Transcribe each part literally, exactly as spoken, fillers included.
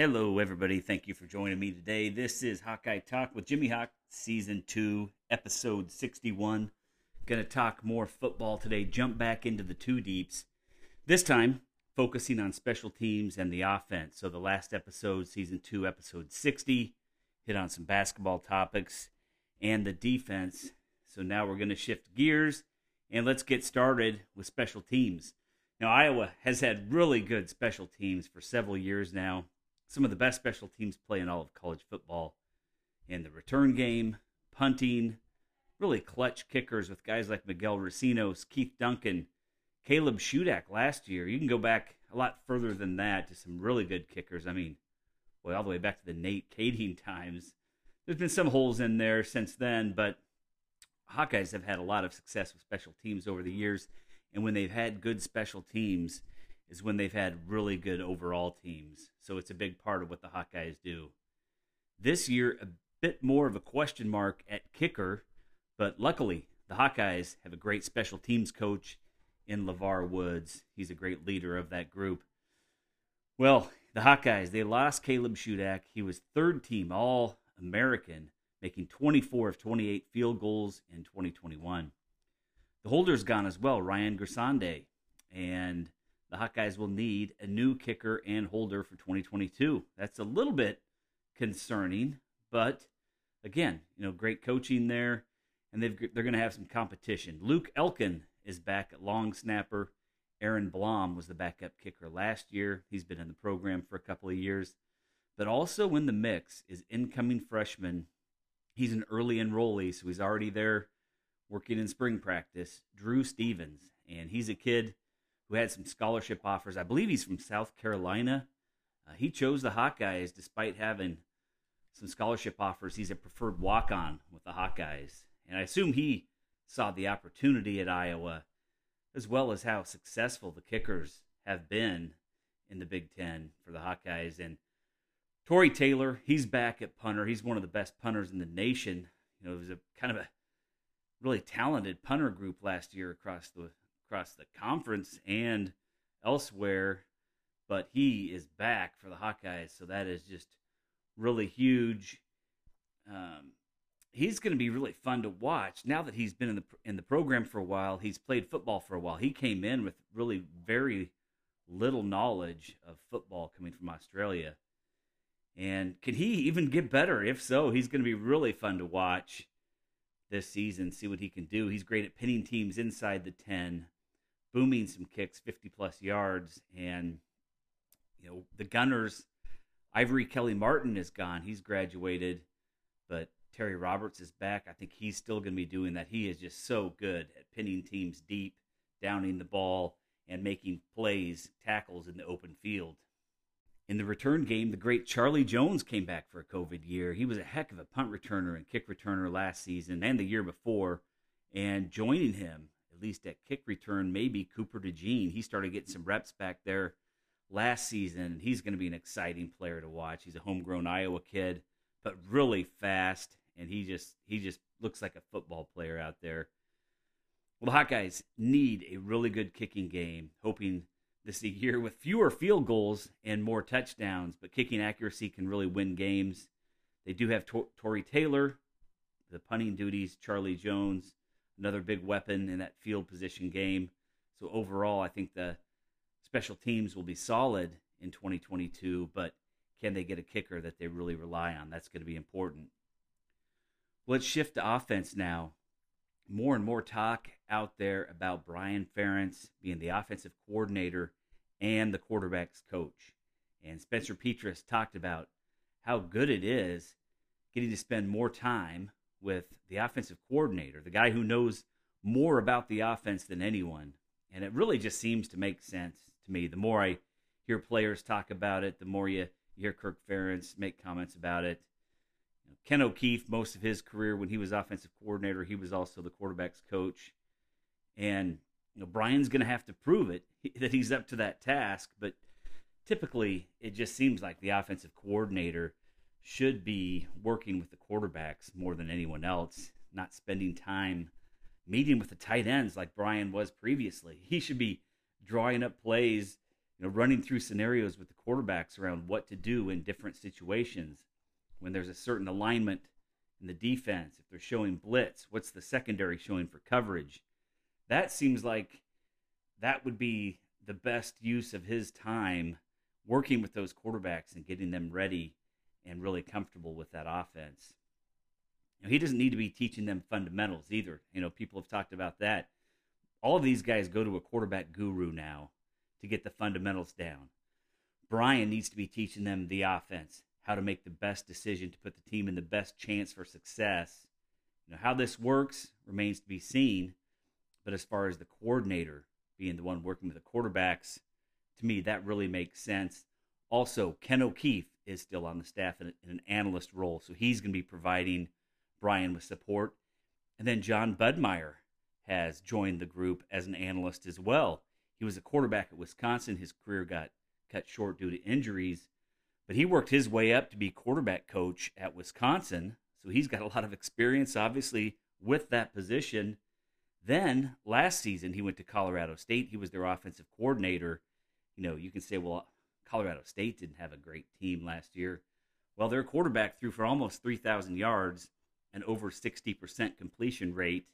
Hello, everybody. Thank you for joining me today. This is Hawkeye Talk with Jimmy Hawk, Season two, Episode sixty-one. Going to talk more football today, jump back into the two deeps. This time, focusing on special teams and the offense. So the last episode, Season two, Episode sixty, hit on some basketball topics and the defense. So now we're going to shift gears, and let's get started with special teams. Now, Iowa has had really good special teams for several years now. Some of the best special teams play in all of college football. In the return game, punting, really clutch kickers with guys like Miguel Racinos, Keith Duncan, Caleb Shudak last year. You can go back a lot further than that to some really good kickers. I mean, boy, all the way back to the Nate Kading times. There's been some holes in there since then, but Hawkeyes have had a lot of success with special teams over the years. And when they've had good special teams, is when they've had really good overall teams. So it's a big part of what the Hawkeyes do. This year, a bit more of a question mark at kicker, but luckily the Hawkeyes have a great special teams coach in LeVar Woods. He's a great leader of that group. Well, the Hawkeyes, they lost Caleb Shudak. He was third team All-American, making twenty-four of twenty-eight field goals in twenty twenty-one. The holder's gone as well, Ryan Grisande, and the Hawkeyes will need a new kicker and holder for twenty twenty-two. That's a little bit concerning, but again, you know, great coaching there, and they've, they're going to have some competition. Luke Elkin is back at long snapper. Aaron Blom was the backup kicker last year. He's been in the program for a couple of years. But also in the mix is incoming freshman. He's an early enrollee, so he's already there working in spring practice, Drew Stevens, and he's a kid who had some scholarship offers. I believe he's from South Carolina. Uh, he chose the Hawkeyes despite having some scholarship offers. He's a preferred walk-on with the Hawkeyes. And I assume he saw the opportunity at Iowa, as well as how successful the kickers have been in the Big Ten for the Hawkeyes. And Torrey Taylor, he's back at punter. He's one of the best punters in the nation. You know, it was a kind of a really talented punter group last year across the across the conference and elsewhere, but he is back for the Hawkeyes, so that is just really huge. Um, he's going to be really fun to watch now that he's been in the in the program for a while. He's played football for a while. He came in with really very little knowledge of football coming from Australia. And can he even get better? If so, he's going to be really fun to watch this season, see what he can do. He's great at pinning teams inside the ten, booming some kicks, fifty-plus yards. And, you know, the Gunners, Ivory Kelly Martin is gone. He's graduated, but Terry Roberts is back. I think he's still going to be doing that. He is just so good at pinning teams deep, downing the ball, and making plays, tackles in the open field. In the return game, the great Charlie Jones came back for a COVID year. He was a heck of a punt returner and kick returner last season and the year before. And joining him, at least at kick return, maybe Cooper DeGene. He started getting some reps back there last season, and he's going to be an exciting player to watch. He's a homegrown Iowa kid, but really fast, and he just he just looks like a football player out there. Well, the Hawkeyes need a really good kicking game, hoping this is a year with fewer field goals and more touchdowns, but kicking accuracy can really win games. They do have Tor- Torrey Taylor, the punting duties, Charlie Jones, another big weapon in that field position game. So overall, I think the special teams will be solid in twenty twenty-two, but can they get a kicker that they really rely on? That's going to be important. Let's shift to offense now. More and more talk out there about Brian Ferentz being the offensive coordinator and the quarterback's coach. And Spencer Petras talked about how good it is getting to spend more time with the offensive coordinator, the guy who knows more about the offense than anyone. And it really just seems to make sense to me. The more I hear players talk about it, the more you hear Kirk Ferentz make comments about it. Ken O'Keefe, most of his career when he was offensive coordinator, he was also the quarterback's coach. And you know, Brian's going to have to prove it, that he's up to that task. But typically, it just seems like the offensive coordinator should be working with the quarterbacks more than anyone else, not spending time meeting with the tight ends like Brian was previously. He should be drawing up plays, you know, running through scenarios with the quarterbacks around what to do in different situations when there's a certain alignment in the defense. If they're showing blitz, what's the secondary showing for coverage? That seems like that would be the best use of his time, working with those quarterbacks and getting them ready and really comfortable with that offense. You know, he doesn't need to be teaching them fundamentals either. You know, people have talked about that. All of these guys go to a quarterback guru now to get the fundamentals down. Brian needs to be teaching them the offense, how to make the best decision to put the team in the best chance for success. You know, how this works remains to be seen, but as far as the coordinator being the one working with the quarterbacks, to me, that really makes sense. Also, Ken O'Keefe is still on the staff in an analyst role, so he's going to be providing Brian with support. And then John Budmeier has joined the group as an analyst as well. He was a quarterback at Wisconsin. His career got cut short due to injuries, but he worked his way up to be quarterback coach at Wisconsin, so he's got a lot of experience, obviously, with that position. Then, last season, he went to Colorado State. He was their offensive coordinator. You know, you can say, well, Colorado State didn't have a great team last year. Well, their quarterback threw for almost three thousand yards and over sixty percent completion rate,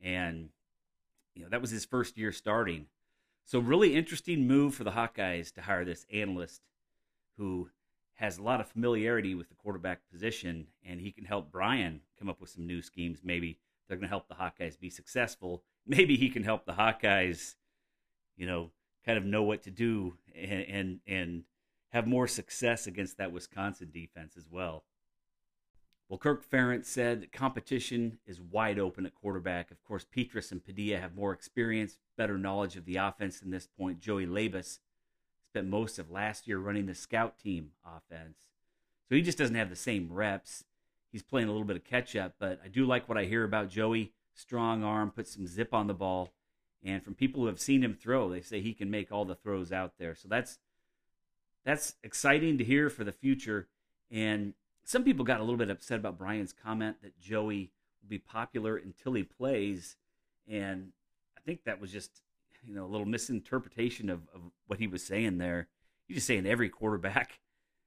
and, you know, that was his first year starting. So really interesting move for the Hawkeyes to hire this analyst who has a lot of familiarity with the quarterback position, and he can help Brian come up with some new schemes. Maybe they're going to help the Hawkeyes be successful. Maybe he can help the Hawkeyes, you know, kind of know what to do and and, and have more success against that Wisconsin defense as well. Well, Kirk Ferentz said that competition is wide open at quarterback. Of course, Petras and Padilla have more experience, better knowledge of the offense than this point. Joey Labus spent most of last year running the scout team offense, so he just doesn't have the same reps. He's playing a little bit of catch-up, but I do like what I hear about Joey. Strong arm, puts some zip on the ball. And from people who have seen him throw, they say he can make all the throws out there. So that's that's exciting to hear for the future. And some people got a little bit upset about Brian's comment that Joey will be popular until he plays. And I think that was just, you know, a little misinterpretation of, of what he was saying there. He's just saying every quarterback,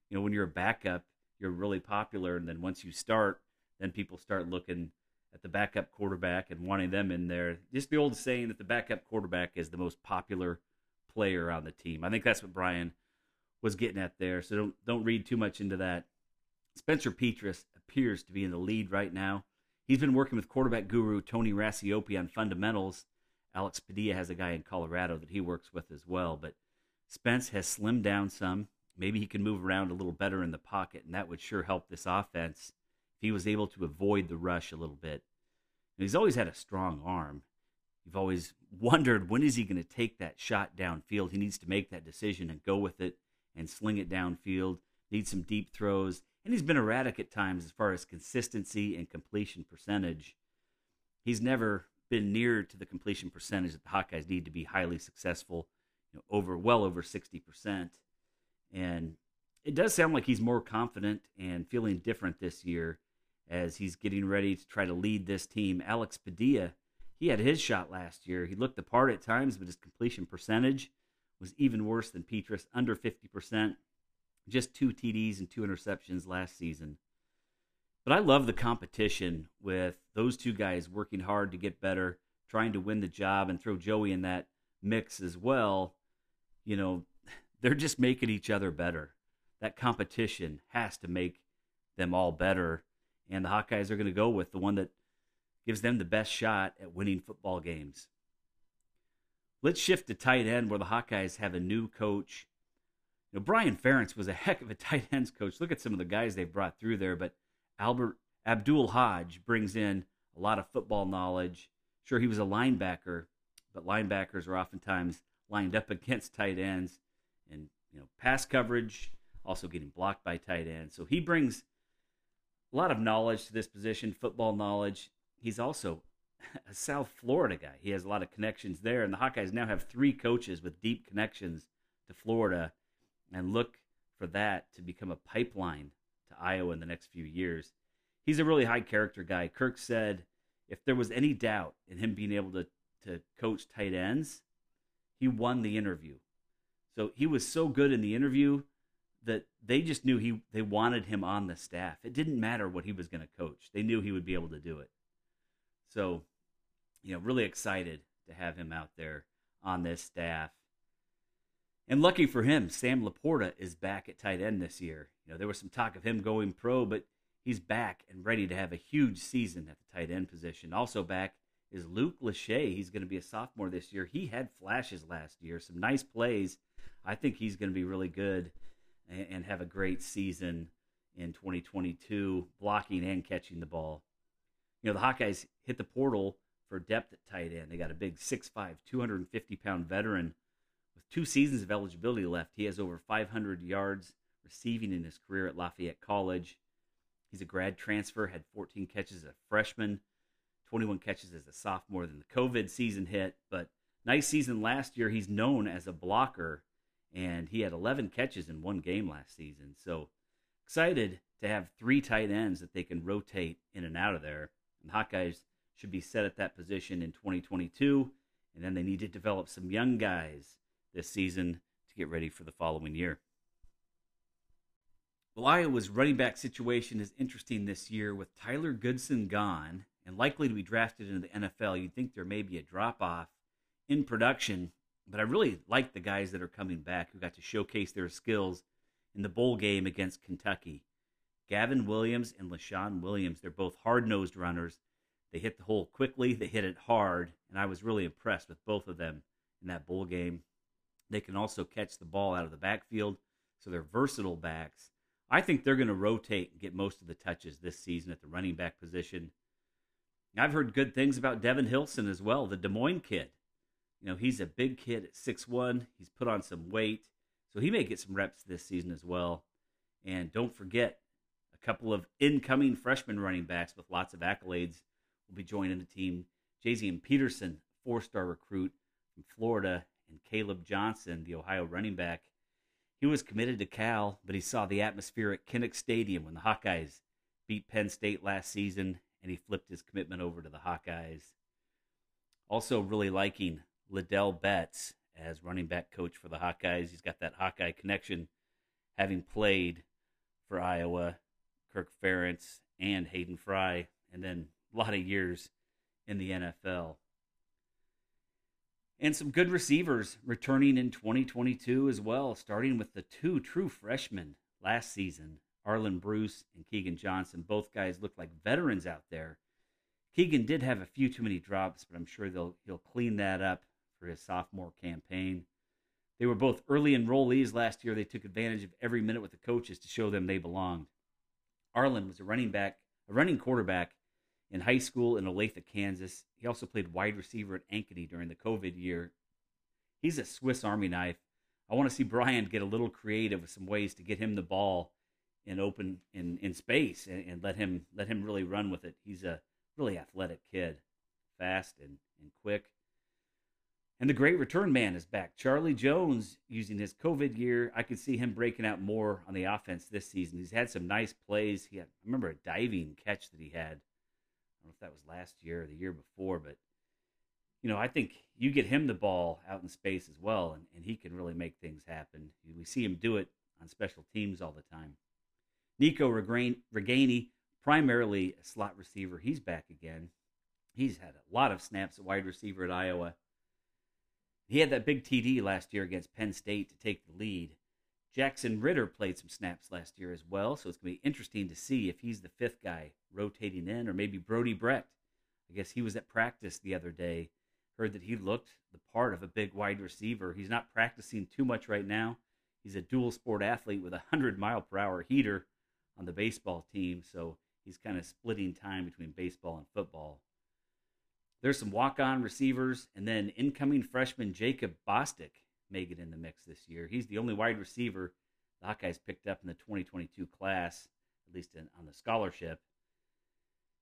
you know, when you're a backup, you're really popular. And then once you start, then people start looking at the backup quarterback and wanting them in there. Just the old saying that the backup quarterback is the most popular player on the team. I think that's what Brian was getting at there. So don't don't read too much into that. Spencer Petras appears to be in the lead right now. He's been working with quarterback guru Tony Rasiopi on fundamentals. Alex Padilla has a guy in Colorado that he works with as well. But Spence has slimmed down some. Maybe he can move around a little better in the pocket, and that would sure help this offense if he was able to avoid the rush a little bit. And he's always had a strong arm. You've always wondered, when is he going to take that shot downfield? He needs to make that decision and go with it and sling it downfield. Needs some deep throws. And he's been erratic at times as far as consistency and completion percentage. He's never been near to the completion percentage that the Hawkeyes need to be highly successful, you know, over well over sixty percent. And it does sound like he's more confident and feeling different this year as he's getting ready to try to lead this team. Alex Padilla, he had his shot last year. He looked the part at times, but his completion percentage was even worse than Petras, under fifty percent. Just two T Ds and two interceptions last season. But I love the competition with those two guys working hard to get better, trying to win the job, and throw Joey in that mix as well. You know, they're just making each other better. That competition has to make them all better, and the Hawkeyes are going to go with the one that gives them the best shot at winning football games. Let's shift to tight end, where the Hawkeyes have a new coach. You know, Brian Ferentz was a heck of a tight ends coach. Look at some of the guys they've brought through there, but Albert Abdul Hodge brings in a lot of football knowledge. Sure, he was a linebacker, but linebackers are oftentimes lined up against tight ends and, you know, pass coverage, also getting blocked by tight ends. So he brings a lot of knowledge to this position, football knowledge. He's also a South Florida guy. He has a lot of connections there, and the Hawkeyes now have three coaches with deep connections to Florida, and look for that to become a pipeline to Iowa in the next few years. He's a really high-character guy. Kirk said if there was any doubt in him being able to, to coach tight ends, he won the interview. So he was so good in the interview that they just knew he they wanted him on the staff. It didn't matter what he was going to coach. They knew he would be able to do it. So, you know, really excited to have him out there on this staff. And lucky for him, Sam Laporta is back at tight end this year. You know, there was some talk of him going pro, but he's back and ready to have a huge season at the tight end position. Also back is Luke Lachey. He's going to be a sophomore this year. He had flashes last year, some nice plays. I think he's going to be really good and have a great season in twenty twenty-two, blocking and catching the ball. You know, the Hawkeyes hit the portal for depth at tight end. They got a big six five, two hundred fifty pound veteran with two seasons of eligibility left. He has over five hundred yards receiving in his career at Lafayette College. He's a grad transfer, had fourteen catches as a freshman, twenty-one catches as a sophomore. Then the COVID season hit, but nice season last year. He's known as a blocker, and he had eleven catches in one game last season. So excited to have three tight ends that they can rotate in and out of there. And the Hawkeyes should be set at that position in twenty twenty-two, and then they need to develop some young guys this season to get ready for the following year. Well, Iowa's running back situation is interesting this year with Tyler Goodson gone and likely to be drafted into the N F L. You'd think there may be a drop-off in production, but I really like the guys that are coming back who got to showcase their skills in the bowl game against Kentucky. Gavin Williams and LaShawn Williams, they're both hard-nosed runners. They hit the hole quickly, they hit it hard, and I was really impressed with both of them in that bowl game. They can also catch the ball out of the backfield, so they're versatile backs. I think they're going to rotate and get most of the touches this season at the running back position. I've heard good things about Devin Hilson as well, the Des Moines kid. You know, he's a big kid at six one. He's put on some weight, so he may get some reps this season as well. And don't forget, a couple of incoming freshman running backs with lots of accolades will be joining the team. Jazian Peterson, four-star recruit from Florida, and Caleb Johnson, the Ohio running back. He was committed to Cal, but he saw the atmosphere at Kinnick Stadium when the Hawkeyes beat Penn State last season, and he flipped his commitment over to the Hawkeyes. Also really liking Liddell Betts as running back coach for the Hawkeyes. He's got that Hawkeye connection, having played for Iowa, Kirk Ferentz, and Hayden Fry, and then a lot of years in the N F L. And some good receivers returning in twenty twenty-two as well, starting with the two true freshmen last season, Arland Bruce and Keegan Johnson. Both guys look like veterans out there. Keegan did have a few too many drops, but I'm sure they'll he'll clean that up for his sophomore campaign. They were both early enrollees last year. They took advantage of every minute with the coaches to show them they belonged. Arlen was a running back, a running quarterback in high school in Olathe, Kansas. He also played wide receiver at Ankeny during the COVID year. He's a Swiss Army knife. I want to see Brian get a little creative with some ways to get him the ball and open in, in space and, and let him let him really run with it. He's a really athletic kid, fast and, and quick. And the great return man is back. Charlie Jones, using his COVID year, I could see him breaking out more on the offense this season. He's had some nice plays. He had, I remember a diving catch that he had. I don't know if that was last year or the year before, but, you know, I think you get him the ball out in space as well, and, and he can really make things happen. We see him do it on special teams all the time. Nico Ragaini, primarily a slot receiver, he's back again. He's had a lot of snaps at wide receiver at Iowa. He had that big T D last year against Penn State to take the lead. Jackson Ritter played some snaps last year as well, so it's going to be interesting to see if he's the fifth guy rotating in, or maybe Brody Brett. I guess he was at practice the other day. Heard that he looked the part of a big wide receiver. He's not practicing too much right now. He's a dual-sport athlete with a one hundred mile per hour heater on the baseball team, so he's kind of splitting time between baseball and football. There's some walk-on receivers, and then incoming freshman Jacob Bostic may get in the mix this year. He's the only wide receiver the Hawkeyes picked up in the twenty twenty-two class, at least in, on the scholarship.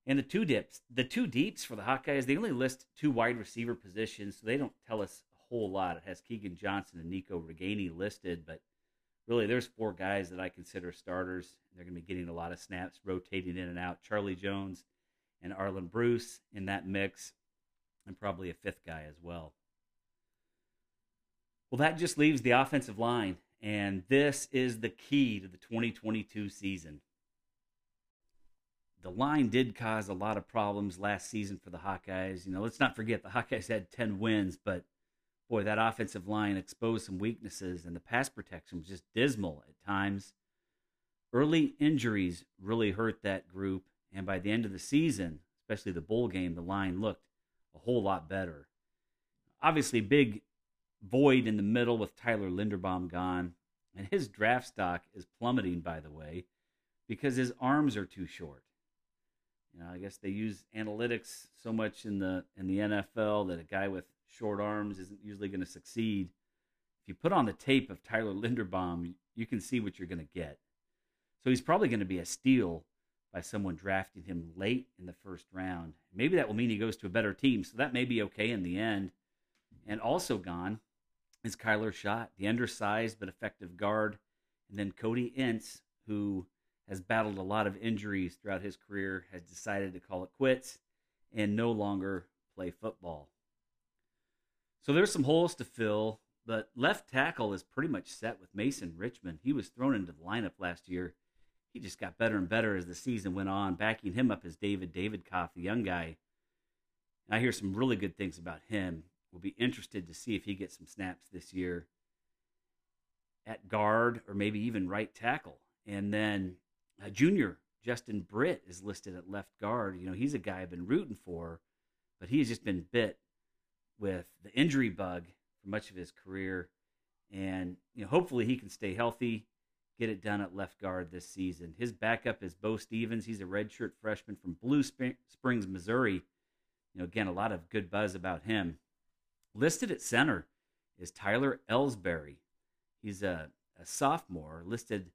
And the two dips, the two deeps for the Hawkeyes, they only list two wide receiver positions, so they don't tell us a whole lot. It has Keegan Johnson and Nico Ragaini listed, but really there's four guys that I consider starters. They're going to be getting a lot of snaps, rotating in and out. Charlie Jones and Arlen Bruce in that mix, and probably a fifth guy as well. Well, that just leaves the offensive line, and this is the key to the twenty twenty-two season. The line did cause a lot of problems last season for the Hawkeyes. You know, let's not forget the Hawkeyes had ten wins, but boy, that offensive line exposed some weaknesses, and the pass protection was just dismal at times. Early injuries really hurt that group, and by the end of the season, especially the bowl game, the line looked a whole lot better. Obviously, big void in the middle with Tyler Linderbaum gone, and his draft stock is plummeting, by the way, because his arms are too short. You know, I guess they use analytics so much in the in the N F L that a guy with short arms isn't usually going to succeed. If you put on the tape of Tyler Linderbaum, you can see what you're going to get. So he's probably going to be a steal by someone drafting him late in the first round. Maybe that will mean he goes to a better team, so that may be okay in the end. And also gone is Kyler Schott, the undersized but effective guard, and then Cody Entz, who has battled a lot of injuries throughout his career, has decided to call it quits and no longer play football. So there's some holes to fill, but left tackle is pretty much set with Mason Richmond. He was thrown into the lineup last year. He just got better and better as the season went on. Backing him up is David Davidkoff, the young guy. And I hear some really good things about him. We'll be interested to see if he gets some snaps this year at guard or maybe even right tackle. And then Uh, junior Justin Britt is listed at left guard. You know, he's a guy I've been rooting for, but he has just been bit with the injury bug for much of his career. And, you know, hopefully he can stay healthy, get it done at left guard this season. His backup is Bo Stevens. He's a redshirt freshman from Blue Sp- Springs, Missouri. You know, again, a lot of good buzz about him. Listed at center is Tyler Ellsbury. He's a, a sophomore listed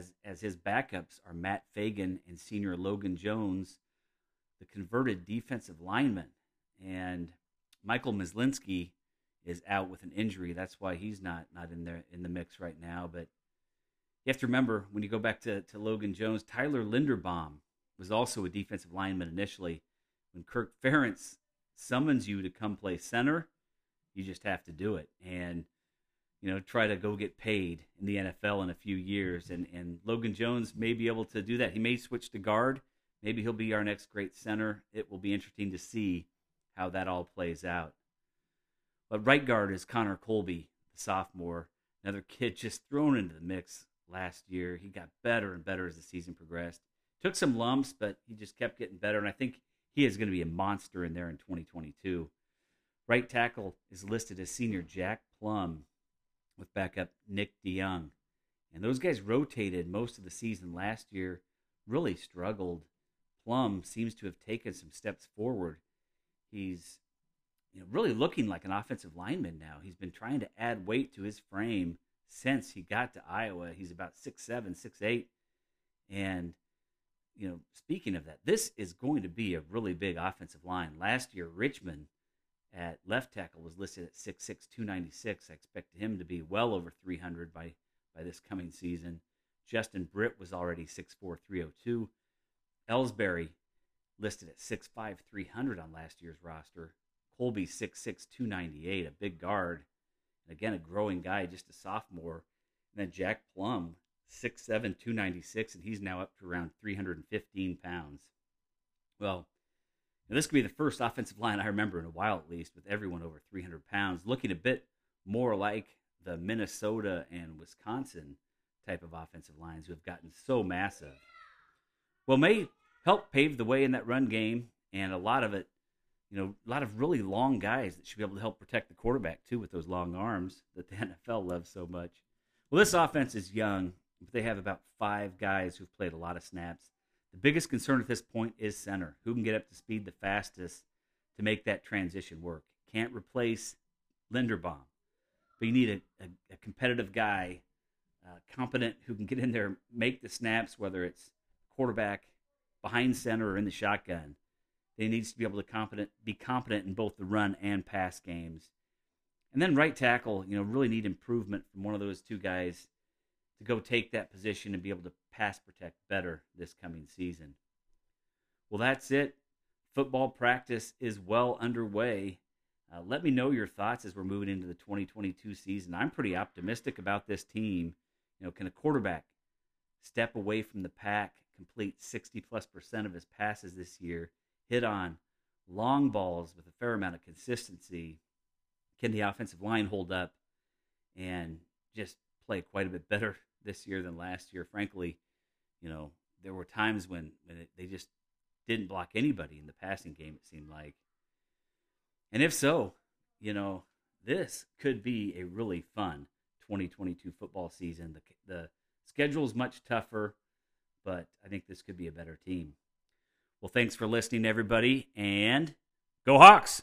As, as his backups are Matt Fagan and senior Logan Jones, the converted defensive lineman. And Michael Mislinski is out with an injury. That's why he's not not in there in the mix right now. But you have to remember, when you go back to, to Logan Jones, Tyler Linderbaum was also a defensive lineman initially. When Kirk Ferentz summons you to come play center, you just have to do it. And you know, try to go get paid in the N F L in a few years. And, and Logan Jones may be able to do that. He may switch to guard. Maybe he'll be our next great center. It will be interesting to see how that all plays out. But right guard is Connor Colby, the sophomore, another kid just thrown into the mix last year. He got better and better as the season progressed. Took some lumps, but he just kept getting better. And I think he is going to be a monster in there in twenty twenty-two. Right tackle is listed as senior Jack Plumb, with backup Nick DeYoung. And those guys rotated most of the season last year, really struggled. Plum seems to have taken some steps forward. He's you know, really looking like an offensive lineman now. He's been trying to add weight to his frame since he got to Iowa. He's about six seven, six eight. And, you know, speaking of that, this is going to be a really big offensive line. Last year, Richmond at left tackle was listed at six six, two ninety-six. I expect him to be well over three hundred by, by this coming season. Justin Britt was already six four, three oh two. Ellsbury listed at six five, three hundred on last year's roster. Colby six six, two ninety-eight, a big guard. And again, a growing guy, just a sophomore. And then Jack Plumb, six seven, two ninety-six, and he's now up to around three hundred fifteen pounds. Well, now, this could be the first offensive line I remember in a while, at least, with everyone over three hundred pounds, looking a bit more like the Minnesota and Wisconsin type of offensive lines who have gotten so massive. Well, May helped pave the way in that run game, and a lot of it, you know, a lot of really long guys that should be able to help protect the quarterback, too, with those long arms that the N F L loves so much. Well, this offense is young, but they have about five guys who've played a lot of snaps. The biggest concern at this point is center. Who can get up to speed the fastest to make that transition work? Can't replace Linderbaum, but you need a, a, a competitive guy, uh, competent, who can get in there, make the snaps, whether it's quarterback, behind center, or in the shotgun. They need to be able to competent, be competent in both the run and pass games. And then right tackle, you know, really need improvement from one of those two guys to go take that position and be able to pass protect better this coming season. Well, that's it. Football practice is well underway. Uh, let me know your thoughts as we're moving into the twenty twenty-two season. I'm pretty optimistic about this team. You know, can a quarterback step away from the pack, complete sixty plus percent of his passes this year, hit on long balls with a fair amount of consistency? Can the offensive line hold up and just play quite a bit better this year than last year? Frankly, you know, there were times when, when it, they just didn't block anybody in the passing game, it seemed like. And if so, you know, this could be a really fun twenty twenty-two football season. The, the schedule is much tougher, but I think this could be a better team. Well, thanks for listening, everybody, and go Hawks!